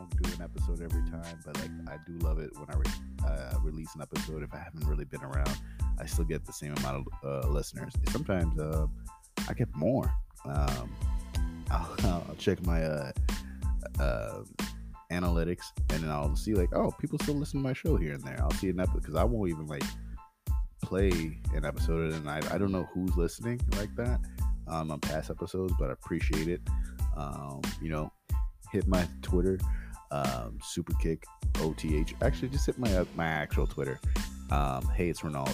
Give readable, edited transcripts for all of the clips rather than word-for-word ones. don't do an episode every time, but like I do love it when I release an episode. If I haven't really been around, I still get the same amount of listeners. Sometimes I get more. I'll check my analytics, and then I'll see like, oh, people still listen to my show here and there. I'll see an episode because I won't even like play an episode of the night. I don't know who's listening like that on past episodes, but I appreciate it. Hit my Twitter, superkick.oth. Actually, just hit my actual Twitter. Hey, it's Renald,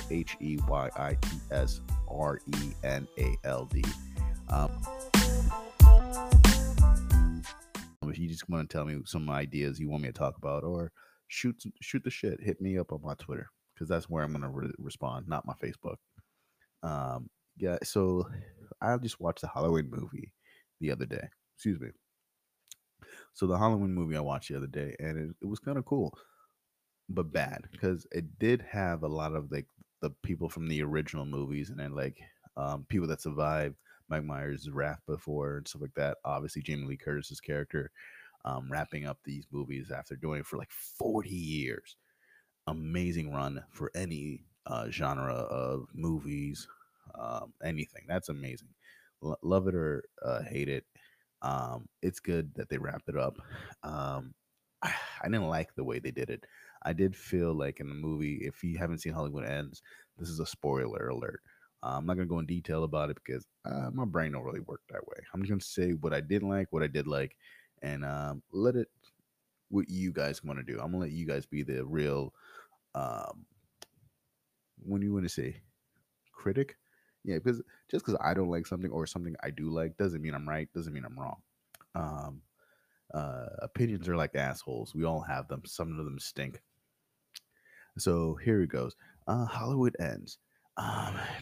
HEYITSRENALD. If you just want to tell me some ideas you want me to talk about, or shoot the shit, hit me up on my Twitter, because that's where I'm going to respond, not my Facebook. Yeah, so I just watched the Halloween movie the other day. Excuse me. So the Halloween movie I watched the other day, and it was kind of cool, but bad, because it did have a lot of like the people from the original movies, and then like people that survived Mike Myers' wrath before and stuff like that. Obviously, Jamie Lee Curtis's character wrapping up these movies after doing it for like 40 years. Amazing run for any genre of movies, anything. That's amazing. Love it or hate it. It's good that they wrapped it up. I didn't like the way they did it. I did feel like in the movie, if you haven't seen Halloween Ends, this is a spoiler alert. I'm not going to go in detail about it because my brain don't really work that way. I'm just going to say what I didn't like, what I did like, and let it what you guys want to do. I'm going to let you guys be the real, when you want to say critic. Yeah, because just because I don't like something or something I do like doesn't mean I'm right, doesn't mean I'm wrong. Opinions are like assholes. We all have them. Some of them stink. So here it goes. Halloween Ends.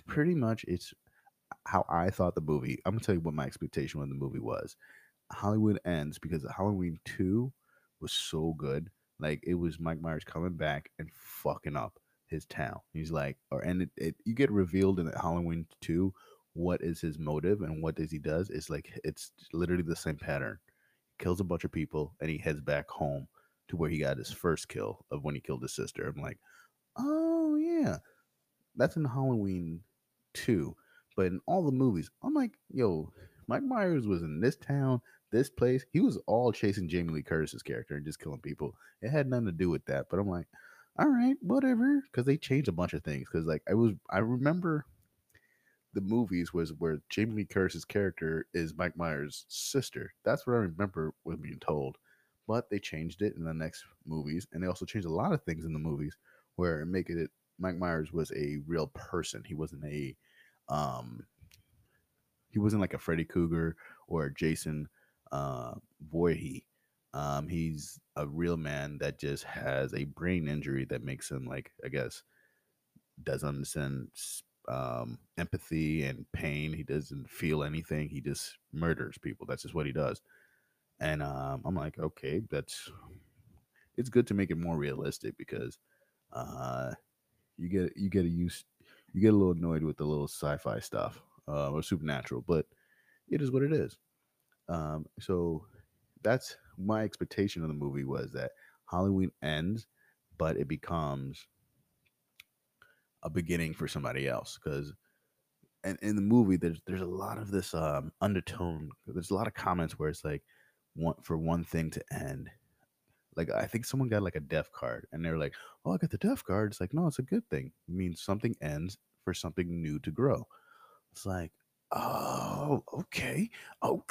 Pretty much it's how I thought the movie. I'm going to tell you what my expectation when the movie was. Halloween Ends, because Halloween 2 was so good. Like, it was Mike Myers coming back and fucking up his town. He's like, you get revealed in Halloween 2 what is his motive and what does he does. It's like, it's literally the same pattern. Kills a bunch of people and he heads back home to where he got his first kill of when he killed his sister. I'm like, oh yeah, that's in Halloween 2. But in all the movies, I'm like, yo, Mike Myers was in this town, this place. He was all chasing Jamie Lee Curtis's character and just killing people. It had nothing to do with that. But I'm like, all right, whatever. Because they changed a bunch of things. Because like I remember the movies was where Jamie Lee Curtis's character is Mike Myers' sister. That's what I remember was being told. But they changed it in the next movies, and they also changed a lot of things in the movies where it made it Mike Myers was a real person. He wasn't a like a Freddy Krueger or a Jason Voorhees. He's a real man that just has a brain injury that makes him, like, I guess, doesn't understand empathy and pain. He doesn't feel anything. He just murders people. That's just what he does. And I'm like, okay, it's good to make it more realistic, because you get a little annoyed with the little sci-fi stuff or supernatural, but it is what it is. So that's my expectation of the movie, was that Halloween ends, but it becomes a beginning for somebody else. Because in the movie, there's a lot of this undertone. There's a lot of comments where it's like, for one thing to end. Like, I think someone got like a death card, and they're like, "Oh, I got the death card." It's like, no, it's a good thing. It means something ends for something new to grow. It's like, oh, okay. I'm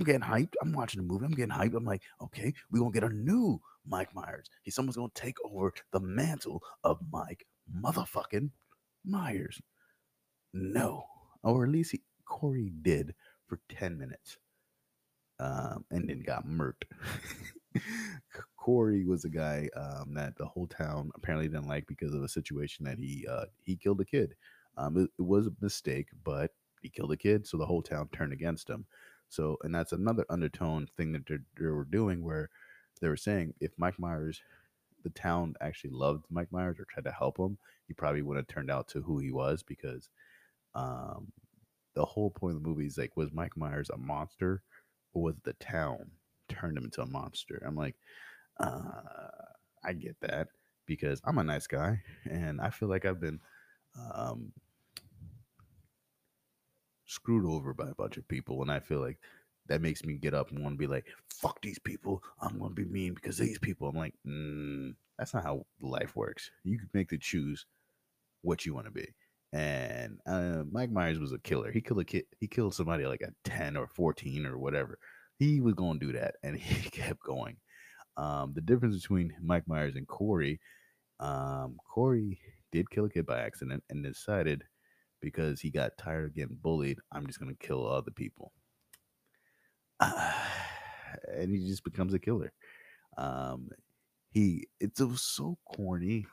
getting hyped. I'm watching the movie. I'm getting hyped. I'm like, okay, we're going to get a new Mike Myers. Someone's going to take over the mantle of Mike motherfucking Myers. No. Or at least Corey did for 10 minutes. And then got murked. Corey was a guy that the whole town apparently didn't like, because of a situation that he killed a kid. It was a mistake, but he killed a kid, so the whole town turned against him. So, and that's another undertone thing that they were doing, where they were saying if Mike Myers, the town actually loved Mike Myers or tried to help him, he probably would have turned out to who he was, because the whole point of the movie is like, was Mike Myers a monster, or was the town turned him into a monster. I'm like, I get that because I'm a nice guy and I feel like I've been screwed over by a bunch of people, and I feel like that makes me get up and want to be like, fuck these people, I'm going to be mean because these people. I'm like, that's not how life works. You can make the choose what you want to be. And Mike Myers was a killer. He killed a kid. He killed somebody like at 10 or 14 or whatever. He was going to do that, and he kept going. The difference between Mike Myers and Corey, Corey did kill a kid by accident and decided because he got tired of getting bullied, I'm just going to kill other people. And he just becomes a killer. It was so corny,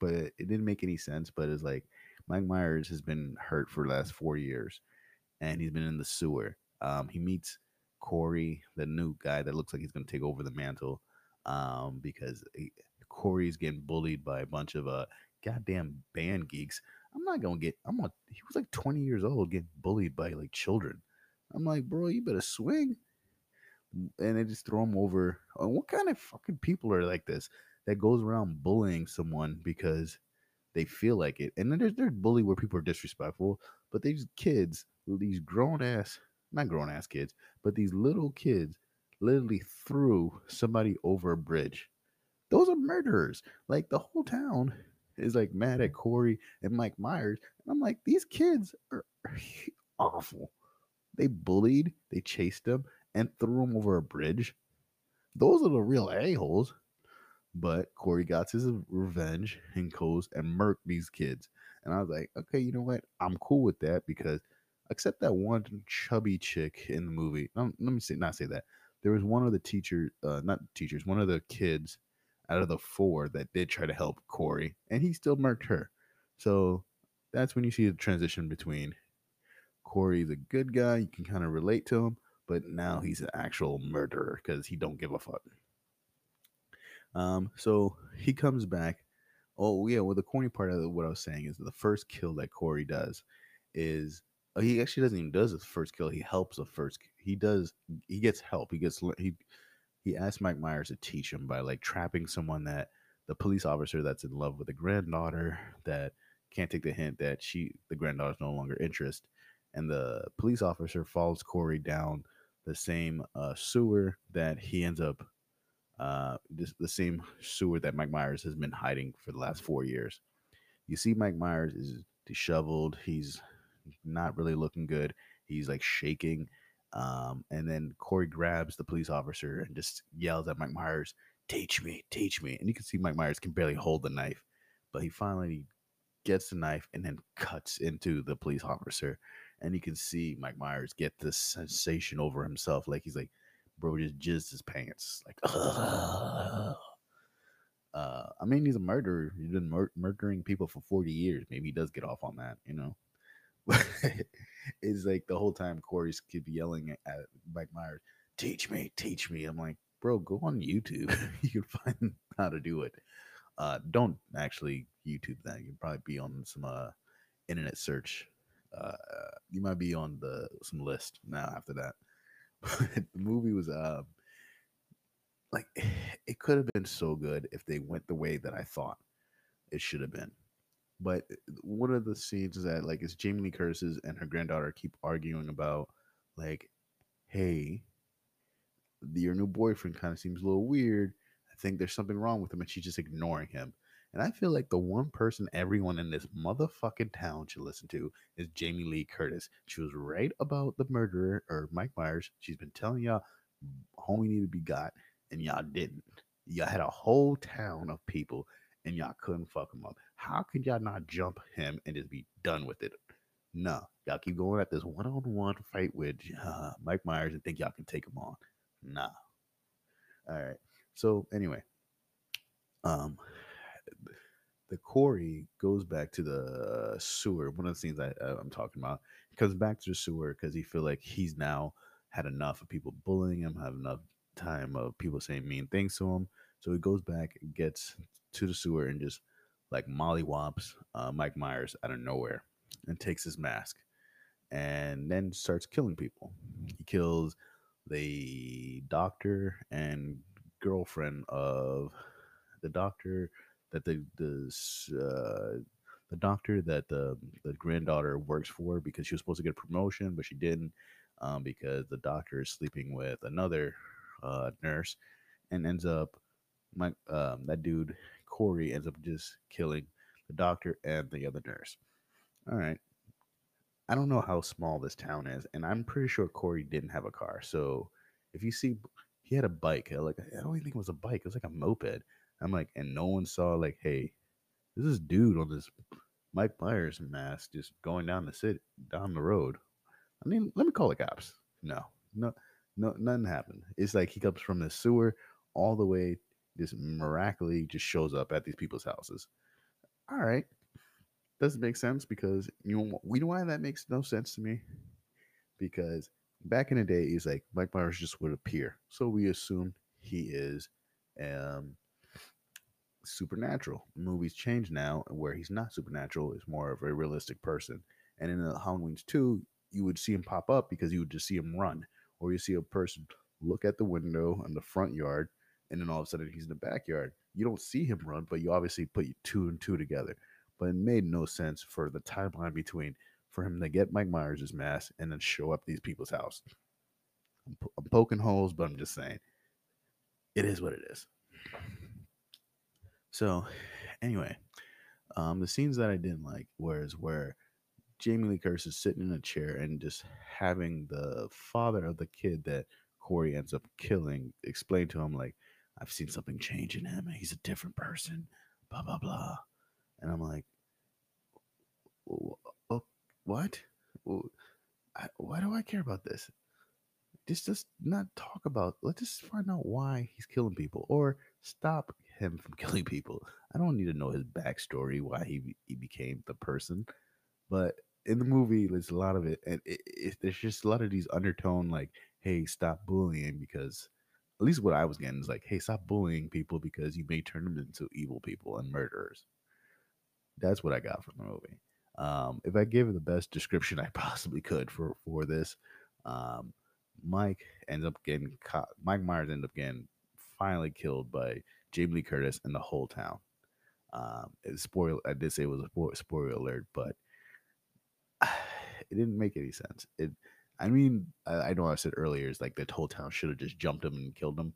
but it didn't make any sense. But it's like Mike Myers has been hurt for the last 4 years, and he's been in the sewer. He meets Corey, the new guy that looks like he's going to take over the mantle, because Corey's getting bullied by a bunch of goddamn band geeks. He was like 20 years old getting bullied by like children. I'm like, bro, you better swing. And they just throw him over. What kind of fucking people are like this that goes around bullying someone because they feel like it? And then there's bully where people are disrespectful, but these kids, these these little kids literally threw somebody over a bridge. Those are murderers. Like, the whole town is like mad at Corey and Mike Myers. And I'm like, these kids are awful. They bullied, they chased him, and threw him over a bridge. Those are the real a-holes. But Corey got his revenge and goes and murked these kids. And I was like, okay, you know what? I'm cool with that because, except that one chubby chick in the movie. There was one of the one of the kids out of the four that did try to help Corey, and he still murked her. So that's when you see the transition between Corey's a good guy, you can kind of relate to him, but now he's an actual murderer because he don't give a fuck. So he comes back. Oh yeah, well, the corny part of what I was saying is that the first kill that Corey does is he actually doesn't even does his first kill. He helps the first. He gets help. He asks Mike Myers to teach him by like trapping someone that the police officer that's in love with the granddaughter that can't take the hint that the granddaughter's no longer interested. And the police officer follows Corey down the same sewer that he ends up, the same sewer that Mike Myers has been hiding for the last 4 years. You see Mike Myers is disheveled. He's not really looking good. He's like shaking. And then Corey grabs the police officer and just yells at Mike Myers, "Teach me, teach me." And you can see Mike Myers can barely hold the knife, but he finally gets the knife and then cuts into the police officer. And you can see Mike Myers get this sensation over himself. Like, he's like, bro, just jizzed his pants. Like, ugh. I mean, he's a murderer. He's been murdering people for 40 years. Maybe he does get off on that, you know? It's like the whole time Corey's keep yelling at Mike Myers, "Teach me, teach me." I'm like, bro, go on YouTube. You can find how to do it. Don't actually YouTube that. You'd probably be on some internet search. You might be on some list now after that. But the movie was like, it could have been so good if they went the way that I thought it should have been. But one of the scenes is that, like, it's Jamie Lee Curtis and her granddaughter keep arguing about, like, hey, your new boyfriend kind of seems a little weird. I think there's something wrong with him, and she's just ignoring him. And I feel like the one person everyone in this motherfucking town should listen to is Jamie Lee Curtis. She was right about the murderer, or Mike Myers. She's been telling y'all, homie need to be got, and y'all didn't. Y'all had a whole town of people, and y'all couldn't fuck him up. How could y'all not jump him and just be done with it? No. Y'all keep going at this one-on-one fight with Mike Myers and think y'all can take him on. Nah. All right. So, anyway. The Corey goes back to the sewer. One of the scenes I'm talking about, he comes back to the sewer because he feels like he's now had enough of people bullying him, have enough time of people saying mean things to him. So he goes back and gets to the sewer and just like mollywops Mike Myers out of nowhere and takes his mask and then starts killing people. He kills the doctor and girlfriend of the doctor that the doctor that the granddaughter works for, because she was supposed to get a promotion, but she didn't, because the doctor is sleeping with another nurse, and ends up that dude Corey ends up just killing the doctor and the other nurse. All right. I don't know how small this town is, and I'm pretty sure Corey didn't have a car. So if you see, he had a bike. Like, I don't even think it was a bike. It was like a moped. I'm like, and no one saw, like, hey, there's this dude on this Mike Myers mask just going down the road. I mean, let me call the cops. No, nothing happened. It's like he comes from the sewer all the way, just miraculously just shows up at these people's houses. All right. Doesn't make sense, because you know why that makes no sense to me? Because back in the day, he's like, Mike Myers just would appear. So we assume he is supernatural. Movies change now, where he's not supernatural, is more of a realistic person. And in the Halloween 2, you would see him pop up, because you would just see him run, or you see a person look at the window in the front yard, and then all of a sudden he's in the backyard. You don't see him run, but you obviously put two and two together. But it made no sense for the timeline between for him to get Mike Myers' mask and then show up these people's house. I'm poking holes, but I'm just saying it is what it is. So anyway, the scenes that I didn't like was where Jamie Lee Curtis is sitting in a chair and just having the father of the kid that Corey ends up killing explain to him, like, I've seen something change in him and he's a different person, blah, blah, blah. And I'm like, what? Why do I care about this? Just not talk about, let's just find out why he's killing people, or stop him from killing people. I don't need to know his backstory, why he became the person. But in the movie, there's a lot of it. And there's just a lot of these undertone, like, hey, stop bullying, because at least what I was getting is like, hey, stop bullying people because you may turn them into evil people and murderers. That's what I got from the movie. If I give it the best description I possibly could for this, Mike Myers ends up getting finally killed by Jamie Lee Curtis and the whole town. I did say it was a spoiler alert, but it didn't make any sense. I know I said earlier, it's like that whole town should have just jumped him and killed him.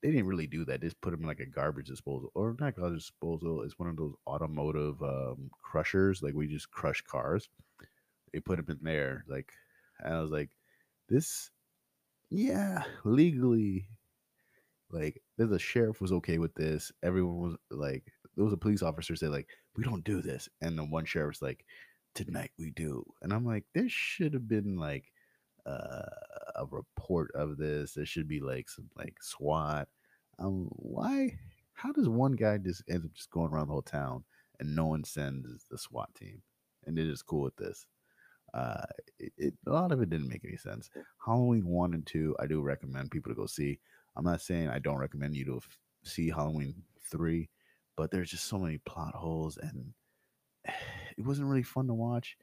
They didn't really do that. They just put him in like a garbage disposal, or not garbage disposal. It's one of those automotive crushers, like we just crush cars. They put him in there, like, and I was like, this, yeah, legally, like, the sheriff was okay with this. Everyone was like, there was a police officer say like, we don't do this, and then one sheriff's like, tonight we do, and I'm like, there should have been like a report of this. There should be like some like SWAT. Why? How does one guy just end up just going around the whole town and no one sends the SWAT team? And it is cool with this. A lot of it didn't make any sense. Halloween 1 and 2, I do recommend people to go see. I'm not saying I don't recommend you to see Halloween 3, but there's just so many plot holes and it wasn't really fun to watch.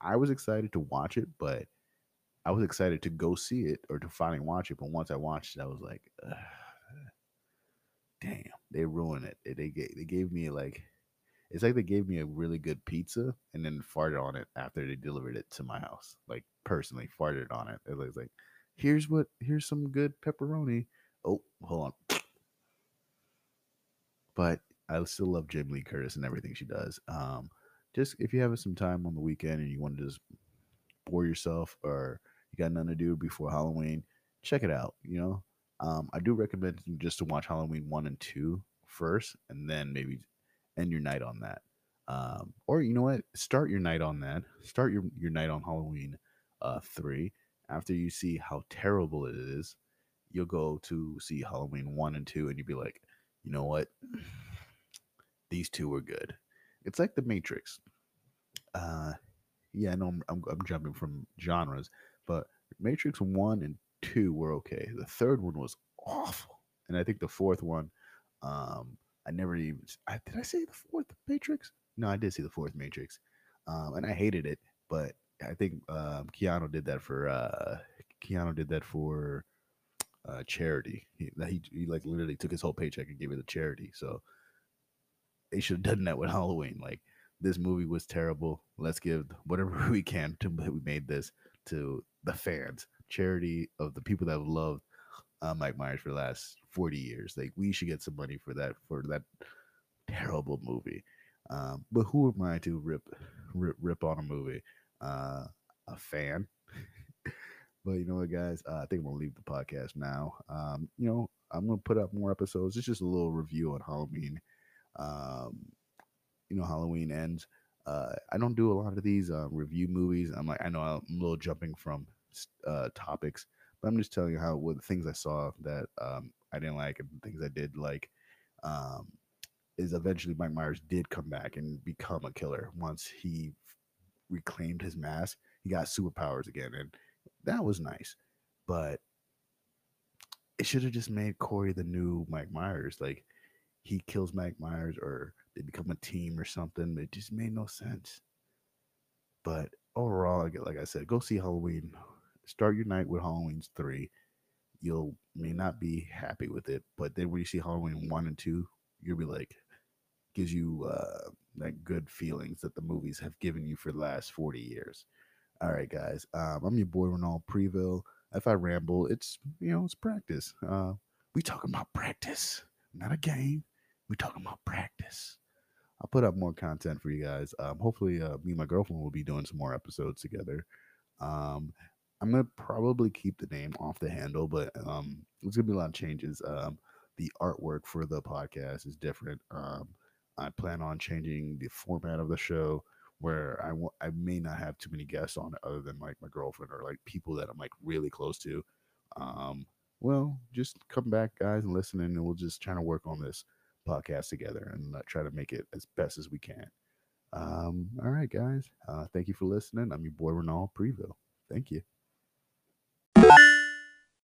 I was excited to watch it, but I was excited to go see it or to finally watch it, but once I watched it, I was like, damn, they ruined it. They gave me like, it's like they gave me a really good pizza and then farted on it after they delivered it to my house. Like, personally farted on it. It was like, here's some good pepperoni. Oh, hold on. But I still love Jamie Lee Curtis and everything she does. Just if you have some time on the weekend and you want to just bore yourself, or got nothing to do before Halloween, check it out. You know, I do recommend just to watch Halloween 1 and 2 first, and then maybe end your night on that. Or you know what, start your night on that. Start your night on Halloween 3. After you see how terrible it is, you'll go to see Halloween 1 and 2, and you'll be like, you know what, these two were good. It's like The Matrix. Yeah, I know I'm jumping from genres, but Matrix 1 and 2 were okay. The third one was awful. And I think the fourth one, did I say the fourth Matrix? No, I did see the fourth Matrix. And I hated it, but I think Keanu did that for Keanu did that for charity. He like literally took his whole paycheck and gave it to charity. So they should have done that with Halloween. Like, this movie was terrible. Let's give whatever we can to we made this to the fans. Charity of the people that have loved Mike Myers for the last 40 years. Like, we should get some money for that terrible movie. But who am I to rip on a movie? A fan. But you know what, guys? I think I'm going to leave the podcast now. You know, I'm going to put up more episodes. It's just a little review on Halloween. You know, Halloween Ends. I don't do a lot of these review movies. I know I'm a little jumping from topics, but I'm just telling you what things I saw that I didn't like and things I did like. Is eventually Mike Myers did come back and become a killer. Once he reclaimed his mask, he got superpowers again, and that was nice. But it should have just made Corey the new Mike Myers. Like, he kills Mike Myers, or they become a team or something. It just made no sense. But overall, like I said, go see Halloween. Start your night with Halloween 3. You may not be happy with it, but then when you see Halloween 1 and 2, you'll be like, gives you that good feelings that the movies have given you for the last 40 years. All right, guys. I'm your boy, Renald Previl. If I ramble, it's practice. We talking about practice, not a game. We talking about practice. I'll put up more content for you guys. Hopefully, me and my girlfriend will be doing some more episodes together. I'm going to probably keep the name off the handle, but there's going to be a lot of changes. The artwork for the podcast is different. I plan on changing the format of the show, where I may not have too many guests on other than like my girlfriend or like people that I'm like really close to. Well, just come back, guys, and listen, and we'll just try to work on this podcast together and try to make it as best as we can. All right, guys. Thank you for listening. I'm your boy, Renald Previl. Thank you.